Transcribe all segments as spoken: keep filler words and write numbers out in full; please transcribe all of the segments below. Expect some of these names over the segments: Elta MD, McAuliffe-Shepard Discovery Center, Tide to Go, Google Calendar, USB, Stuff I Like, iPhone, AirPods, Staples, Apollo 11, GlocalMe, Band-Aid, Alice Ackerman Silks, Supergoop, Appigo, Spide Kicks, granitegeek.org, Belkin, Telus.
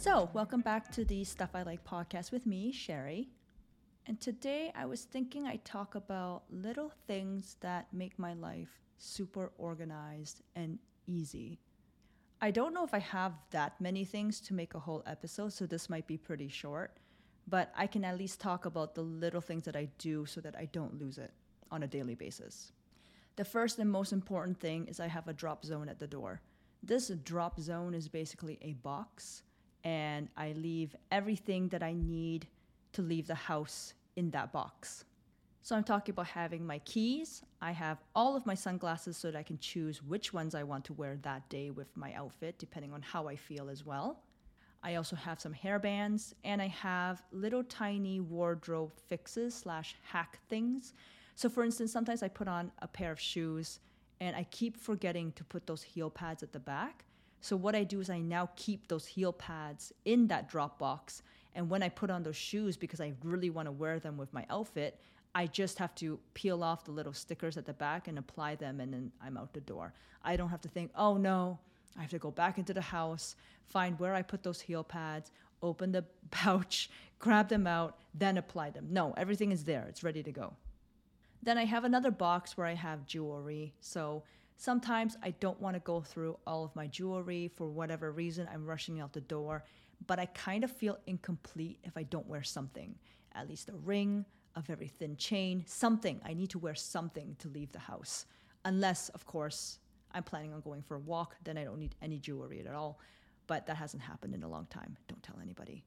So, welcome back to the Stuff I Like podcast with me, Sherry. And today I was thinking I'd talk about little things that make my life super organized and easy. I don't know if I have that many things to make a whole episode, so this might be pretty short, but I can at least talk about the little things that I do so that I don't lose it on a daily basis. The first and most important thing is I have a drop zone at the door. This drop zone is basically a box, and I leave everything that I need to leave the house in that box. So I'm talking about having my keys. I have all of my sunglasses so that I can choose which ones I want to wear that day with my outfit, depending on how I feel as well. I also have some hairbands, and I have little tiny wardrobe fixes slash hack things. So for instance, sometimes I put on a pair of shoes, and I keep forgetting to put those heel pads at the back. So what I do is I now keep those heel pads in that drop box. And when I put on those shoes, because I really want to wear them with my outfit, I just have to peel off the little stickers at the back and apply them, and then I'm out the door. I don't have to think, oh no, I have to go back into the house, find where I put those heel pads, open the pouch, grab them out, then apply them. No, everything is there. It's ready to go. Then I have another box where I have jewelry. So sometimes I don't want to go through all of my jewelry for whatever reason. I'm rushing out the door, but I kind of feel incomplete if I don't wear something, at least a ring, a very thin chain, something. I need to wear something to leave the house. Unless, of course, I'm planning on going for a walk, then I don't need any jewelry at all. But that hasn't happened in a long time. Don't tell anybody.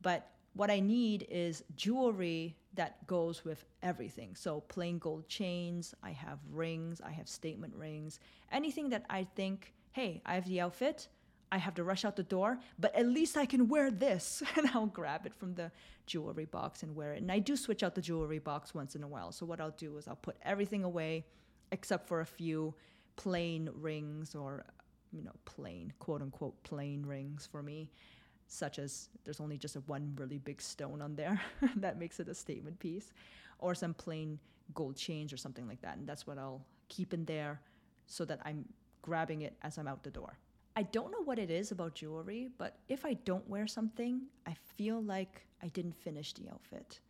But what I need is jewelry that goes with everything. So plain gold chains, I have rings, I have statement rings, anything that I think, hey, I have the outfit, I have to rush out the door, but at least I can wear this. And I'll grab it from the jewelry box and wear it. And I do switch out the jewelry box once in a while. So what I'll do is I'll put everything away except for a few plain rings, or, you know, plain, quote unquote, plain rings for me. Such as there's only just a one really big stone on there that makes it a statement piece, or some plain gold chains or something like that. And that's what I'll keep in there so that I'm grabbing it as I'm out the door. I don't know what it is about jewelry, but if I don't wear something, I feel like I didn't finish the outfit.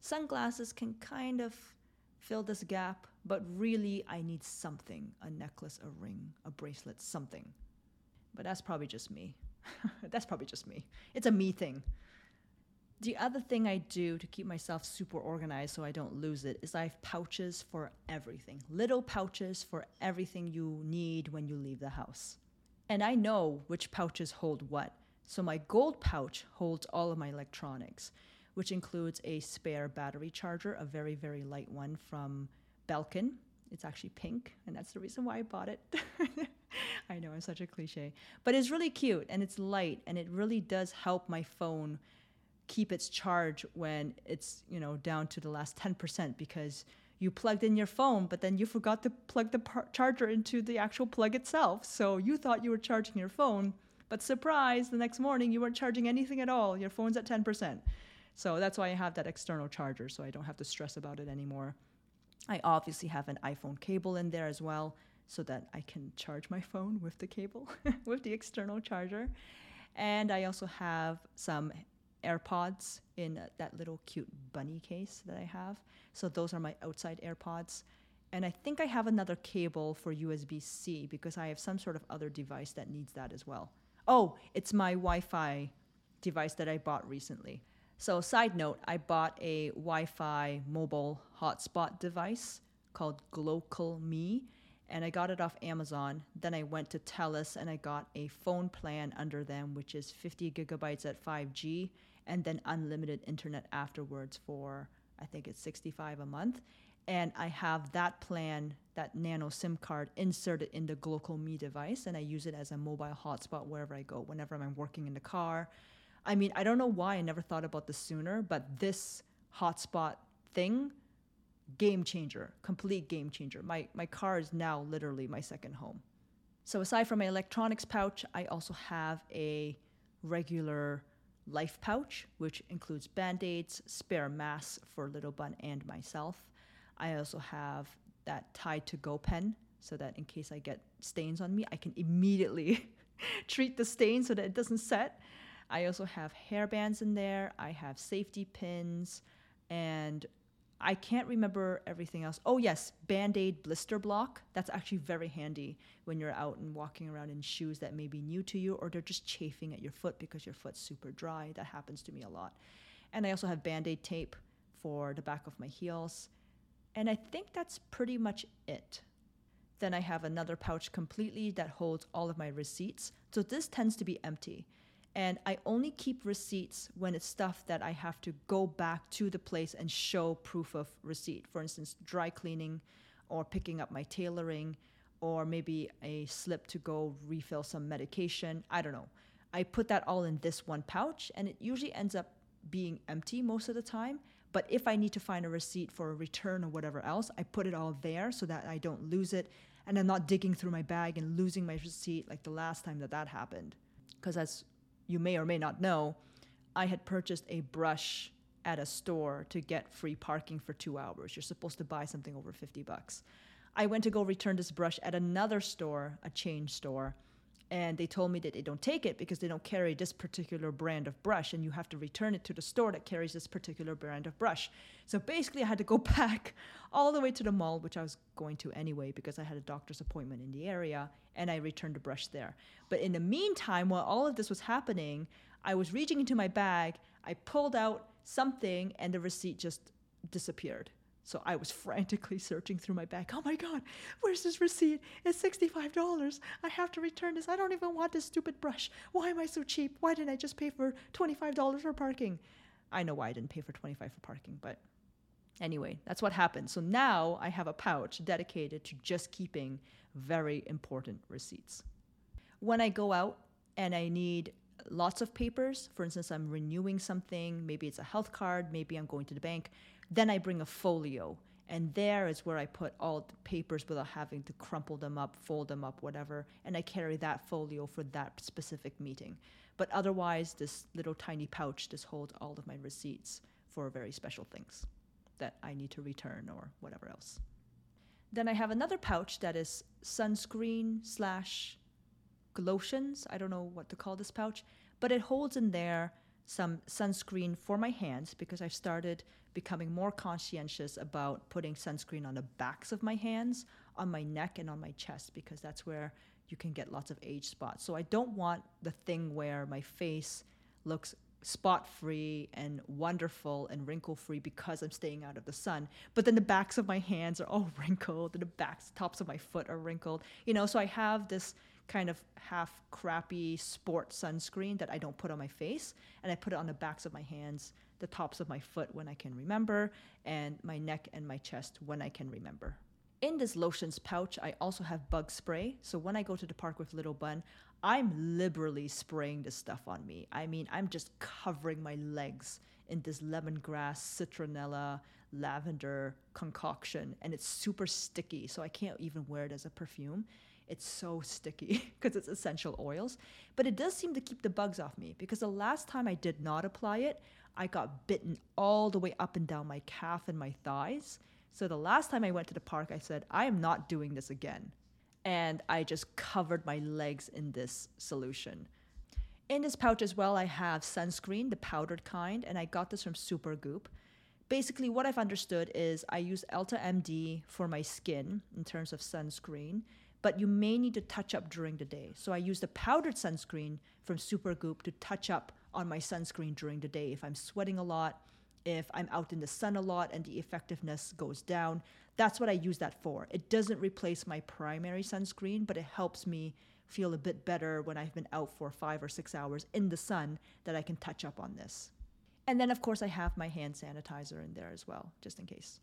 Sunglasses can kind of fill this gap, but really I need something, a necklace, a ring, a bracelet, something. But that's probably just me. That's probably just me. It's a me thing. The other thing I do to keep myself super organized so I don't lose it is I have pouches for everything. Little pouches for everything you need when you leave the house. And I know which pouches hold what. So my gold pouch holds all of my electronics, which includes a spare battery charger, a very, very light one from Belkin. It's actually pink, and that's the reason why I bought it. I know, I'm such a cliche. But it's really cute, and it's light, and it really does help my phone keep its charge when it's, you know, down to the last ten percent, because you plugged in your phone, but then you forgot to plug the par- charger into the actual plug itself. So you thought you were charging your phone, but surprise, the next morning you weren't charging anything at all. Your phone's at ten percent. So that's why I have that external charger, so I don't have to stress about it anymore. I obviously have an iPhone cable in there as well, so that I can charge my phone with the cable, with the external charger. And I also have some AirPods in that little cute bunny case that I have. So those are my outside AirPods. And I think I have another cable for U S B C, because I have some sort of other device that needs that as well. Oh, it's my Wi-Fi device that I bought recently. So side note, I bought a Wi-Fi mobile hotspot device called GlocalMe, and I got it off Amazon. Then I went to Telus, and I got a phone plan under them, which is fifty gigabytes at five G, and then unlimited internet afterwards for, I think it's sixty-five a month. And I have that plan, that nano SIM card, inserted in the GlocalMe device, and I use it as a mobile hotspot wherever I go, whenever I'm working in the car. I mean, I don't know why I never thought about this sooner, but this hotspot thing, game changer, complete game changer. My my car is now literally my second home. So aside from my electronics pouch, I also have a regular life pouch, which includes Band-Aids, spare masks for Little Bun and myself. I also have that Tide to Go pen, so that in case I get stains on me, I can immediately treat the stain so that it doesn't set. I also have hair bands in there. I have safety pins, and I can't remember everything else. Oh yes, Band-Aid blister block. That's actually very handy when you're out and walking around in shoes that may be new to you, or they're just chafing at your foot because your foot's super dry. That happens to me a lot. And I also have Band-Aid tape for the back of my heels. And I think that's pretty much it. Then I have another pouch completely that holds all of my receipts. So this tends to be empty. And I only keep receipts when it's stuff that I have to go back to the place and show proof of receipt. For instance, dry cleaning, or picking up my tailoring, or maybe a slip to go refill some medication. I don't know. I put that all in this one pouch, and it usually ends up being empty most of the time. But if I need to find a receipt for a return or whatever else, I put it all there so that I don't lose it, and I'm not digging through my bag and losing my receipt like the last time that that happened. Because as you may or may not know, I had purchased a brush at a store to get free parking for two hours. You're supposed to buy something over fifty bucks. I went to go return this brush at another store, a chain store, and they told me that they don't take it because they don't carry this particular brand of brush, and you have to return it to the store that carries this particular brand of brush. So basically, I had to go back all the way to the mall, which I was going to anyway because I had a doctor's appointment in the area, and I returned the brush there. But in the meantime, while all of this was happening, I was reaching into my bag, I pulled out something, and the receipt just disappeared. So I was frantically searching through my bag. Oh my God, where's this receipt? It's sixty-five dollars. I have to return this. I don't even want this stupid brush. Why am I so cheap? Why didn't I just pay for twenty-five dollars for parking? I know why I didn't pay for twenty-five dollars for parking, but anyway, that's what happened. So now I have a pouch dedicated to just keeping very important receipts. When I go out and I need lots of papers, for instance, I'm renewing something, maybe it's a health card, maybe I'm going to the bank, then I bring a folio. And there is where I put all the papers without having to crumple them up, fold them up, whatever. And I carry that folio for that specific meeting. But otherwise, this little tiny pouch just holds all of my receipts for very special things that I need to return or whatever else. Then I have another pouch that is sunscreen slash lotions. I don't know what to call this pouch, but it holds in there some sunscreen for my hands because I've started becoming more conscientious about putting sunscreen on the backs of my hands, on my neck, and on my chest, because that's where you can get lots of age spots. So I don't want the thing where my face looks spot-free and wonderful and wrinkle-free because I'm staying out of the sun. But then the backs of my hands are all wrinkled, and the backs, tops of my foot are wrinkled. You know, so I have this kind of half crappy sport sunscreen that I don't put on my face, and I put it on the backs of my hands, the tops of my foot when I can remember, and my neck and my chest when I can remember. In this lotions pouch, I also have bug spray. So when I go to the park with Little Bun, I'm liberally spraying this stuff on me. I mean, I'm just covering my legs in this lemongrass, citronella, lavender concoction, and it's super sticky, so I can't even wear it as a perfume. It's so sticky because it's essential oils, but it does seem to keep the bugs off me because the last time I did not apply it, I got bitten all the way up and down my calf and my thighs. So the last time I went to the park, I said, I am not doing this again. And I just covered my legs in this solution. In this pouch as well, I have sunscreen, the powdered kind, and I got this from Supergoop. Basically, what I've understood is I use Elta M D for my skin in terms of sunscreen, but you may need to touch up during the day. So I use the powdered sunscreen from Supergoop to touch up on my sunscreen during the day. If I'm sweating a lot, if I'm out in the sun a lot and the effectiveness goes down, that's what I use that for. It doesn't replace my primary sunscreen, but it helps me feel a bit better when I've been out for five or six hours in the sun that I can touch up on this. And then, of course, I have my hand sanitizer in there as well, just in case.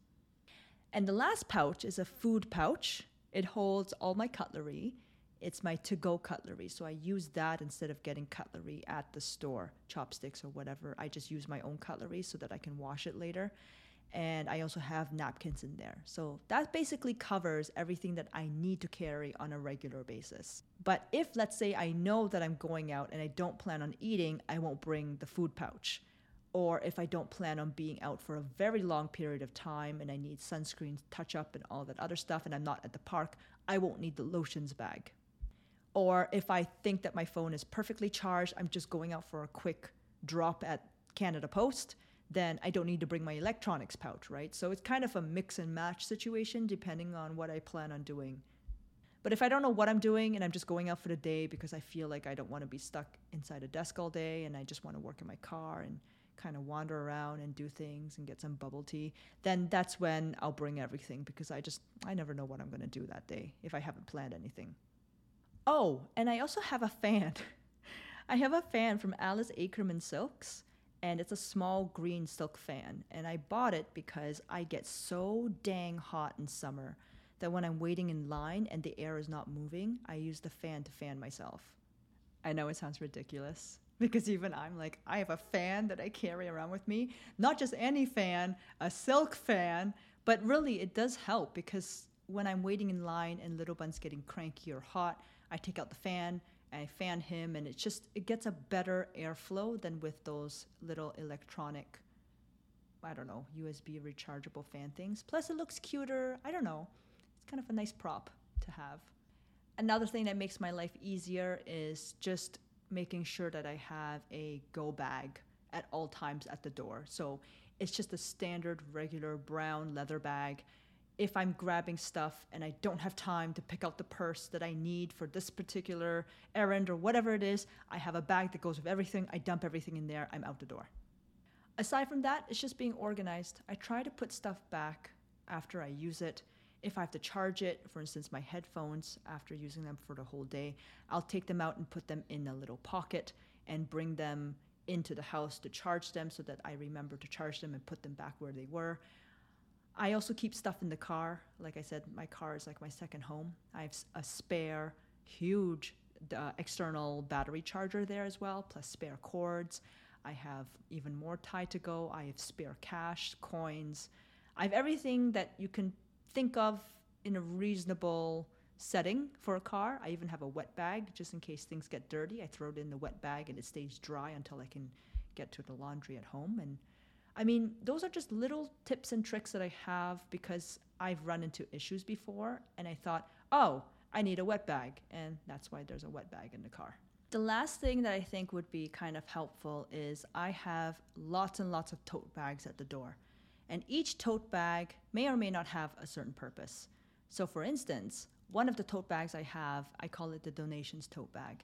And the last pouch is a food pouch. It holds all my cutlery. It's my to-go cutlery. So I use that instead of getting cutlery at the store, chopsticks or whatever. I just use my own cutlery so that I can wash it later. And I also have napkins in there. So that basically covers everything that I need to carry on a regular basis. But if, let's say, I know that I'm going out and I don't plan on eating, I won't bring the food pouch. Or if I don't plan on being out for a very long period of time and I need sunscreen touch-up and all that other stuff and I'm not at the park, I won't need the lotions bag. Or if I think that my phone is perfectly charged, I'm just going out for a quick drop at Canada Post, then I don't need to bring my electronics pouch, right? So it's kind of a mix and match situation depending on what I plan on doing. But if I don't know what I'm doing and I'm just going out for the day because I feel like I don't want to be stuck inside a desk all day and I just want to work in my car and kind of wander around and do things and get some bubble tea, then that's when I'll bring everything because I just, I never know what I'm going to do that day if I haven't planned anything. Oh, and I also have a fan. I have a fan from Alice Ackerman Silks, and it's a small green silk fan. And I bought it because I get so dang hot in summer that when I'm waiting in line and the air is not moving, I use the fan to fan myself. I know it sounds ridiculous because even I'm like, I have a fan that I carry around with me. Not just any fan, a silk fan, but really it does help because when I'm waiting in line and Little Bun's getting cranky or hot, I take out the fan and I fan him, and it's just, it gets a better airflow than with those little electronic, I don't know, U S B rechargeable fan things. Plus it looks cuter. I don't know. It's kind of a nice prop to have. Another thing that makes my life easier is just making sure that I have a go bag at all times at the door. So it's just a standard, regular brown leather bag. If I'm grabbing stuff and I don't have time to pick out the purse that I need for this particular errand or whatever it is, I have a bag that goes with everything. I dump everything in there. I'm out the door. Aside from that, it's just being organized. I try to put stuff back after I use it. If I have to charge it, for instance, my headphones, after using them for the whole day, I'll take them out and put them in a little pocket and bring them into the house to charge them so that I remember to charge them and put them back where they were. I also keep stuff in the car. Like I said, my car is like my second home. I have a spare, huge uh, external battery charger there as well, plus spare cords. I have even more Tide to Go. I have spare cash, coins. I have everything that you can think of in a reasonable setting for a car. I even have a wet bag just in case things get dirty. I throw it in the wet bag and it stays dry until I can get to the laundry at home. And I mean, those are just little tips and tricks that I have because I've run into issues before and I thought, oh, I need a wet bag. And that's why there's a wet bag in the car. The last thing that I think would be kind of helpful is I have lots and lots of tote bags at the door. And each tote bag may or may not have a certain purpose. So for instance, one of the tote bags I have, I call it the donations tote bag.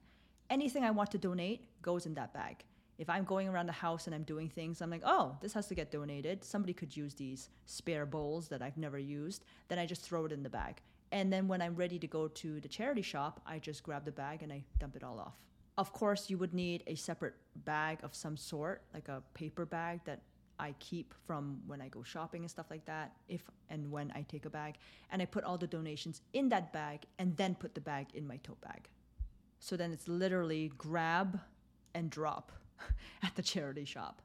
Anything I want to donate goes in that bag. If I'm going around the house and I'm doing things, I'm like, oh, this has to get donated. Somebody could use these spare bowls that I've never used. Then I just throw it in the bag. And then when I'm ready to go to the charity shop, I just grab the bag and I dump it all off. Of course, you would need a separate bag of some sort, like a paper bag that I keep from when I go shopping and stuff like that, if and when I take a bag. And I put all the donations in that bag and then put the bag in my tote bag. So then it's literally grab and drop at the charity shop.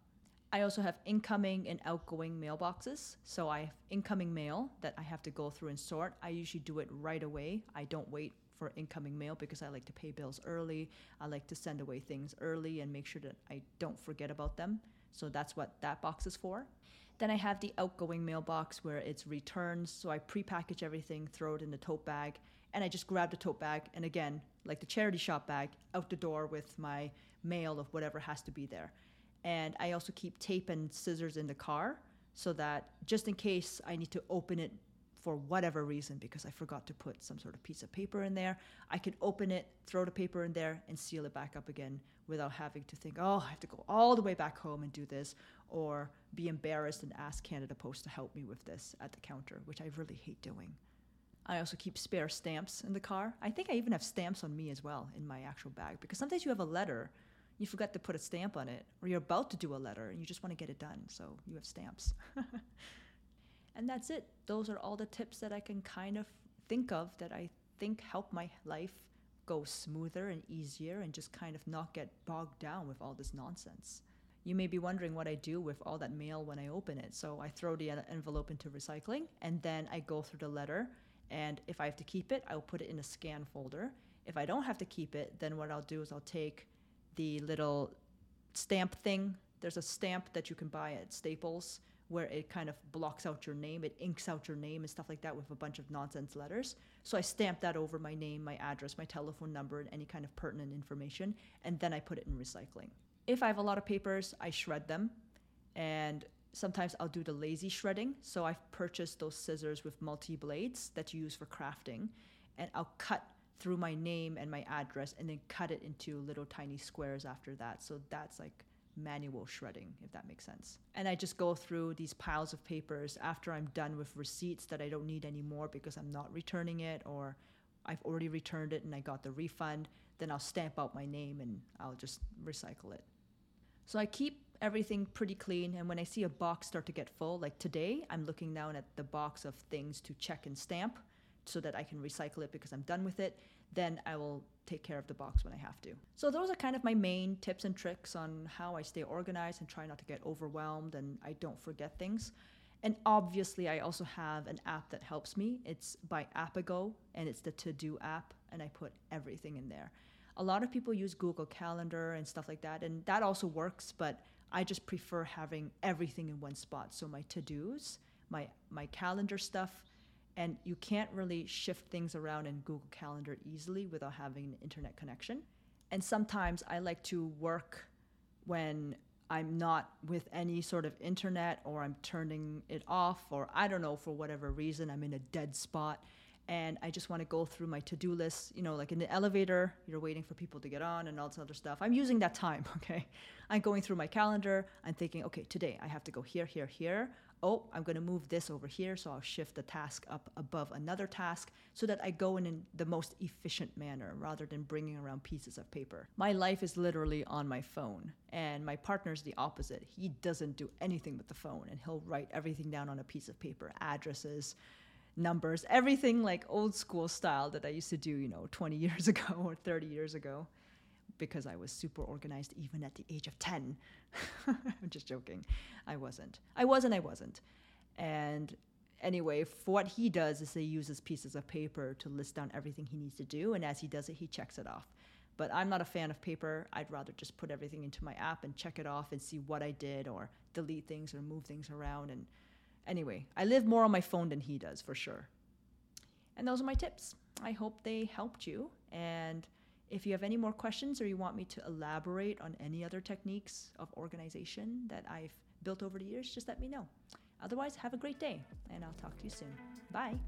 I also have incoming and outgoing mailboxes. So I have incoming mail that I have to go through and sort. I usually do it right away. I don't wait for incoming mail because I like to pay bills early. I like to send away things early and make sure that I don't forget about them. So that's what that box is for. Then I have the outgoing mailbox where it's returns. So I prepackage everything, throw it in the tote bag, and I just grab the tote bag. And again, like the charity shop bag, out the door with my mail of whatever has to be there. And I also keep tape and scissors in the car so that just in case I need to open it for whatever reason, because I forgot to put some sort of piece of paper in there, I could open it, throw the paper in there, and seal it back up again without having to think, oh, I have to go all the way back home and do this, or be embarrassed and ask Canada Post to help me with this at the counter, which I really hate doing. I also keep spare stamps in the car. I think I even have stamps on me as well in my actual bag, because sometimes you have a letter, you forgot to put a stamp on it, or you're about to do a letter and you just want to get it done, so you have stamps. And that's it. Those are all the tips that I can kind of think of that I think help my life go smoother and easier and just kind of not get bogged down with all this nonsense. You may be wondering what I do with all that mail when I open it. So I throw the envelope into recycling and then I go through the letter. And if I have to keep it, I'll put it in a scan folder. If I don't have to keep it, then what I'll do is I'll take the little stamp thing. There's a stamp that you can buy at Staples where it kind of blocks out your name, it inks out your name and stuff like that with a bunch of nonsense letters. So I stamped that over my name, my address, my telephone number, and any kind of pertinent information, and then I put it in recycling. If I have a lot of papers, I shred them, and sometimes I'll do the lazy shredding. So I've purchased those scissors with multi-blades that you use for crafting, and I'll cut through my name and my address and then cut it into little tiny squares after that. So that's like manual shredding, if that makes sense. And I just go through these piles of papers after I'm done with receipts that I don't need anymore because I'm not returning it, or I've already returned it and I got the refund. Then I'll stamp out my name and I'll just recycle it. So I keep everything pretty clean, and when I see a box start to get full, like today, I'm looking down at the box of things to check and stamp so that I can recycle it because I'm done with it, then I will take care of the box when I have to. So those are kind of my main tips and tricks on how I stay organized and try not to get overwhelmed and I don't forget things. And obviously I also have an app that helps me. It's by Appigo, and it's the to-do app, and I put everything in there. A lot of people use Google Calendar and stuff like that, and that also works, but I just prefer having everything in one spot. So my to-dos, my, my calendar stuff, and you can't really shift things around in Google Calendar easily without having an internet connection. And sometimes I like to work when I'm not with any sort of internet, or I'm turning it off, or I don't know, for whatever reason, I'm in a dead spot. And I just want to go through my to-do list, you know, like in the elevator, you're waiting for people to get on and all this other stuff. I'm using that time, okay? I'm going through my calendar. I'm thinking, okay, today I have to go here, here, here. Oh, I'm going to move this over here, so I'll shift the task up above another task so that I go in, in the most efficient manner rather than bringing around pieces of paper. My life is literally on my phone, and my partner's the opposite. He doesn't do anything with the phone, and he'll write everything down on a piece of paper, addresses, numbers, everything like old school style that I used to do, you know, twenty years ago or thirty years ago. Because I was super organized even at the age of ten. I'm just joking. I wasn't. I wasn't, I wasn't. And anyway, for what he does is he uses pieces of paper to list down everything he needs to do. And as he does it, he checks it off. But I'm not a fan of paper. I'd rather just put everything into my app and check it off and see what I did, or delete things or move things around. And anyway, I live more on my phone than he does, for sure. And those are my tips. I hope they helped you. And if you have any more questions, or you want me to elaborate on any other techniques of organization that I've built over the years, just let me know. Otherwise, have a great day, and I'll talk to you soon. Bye.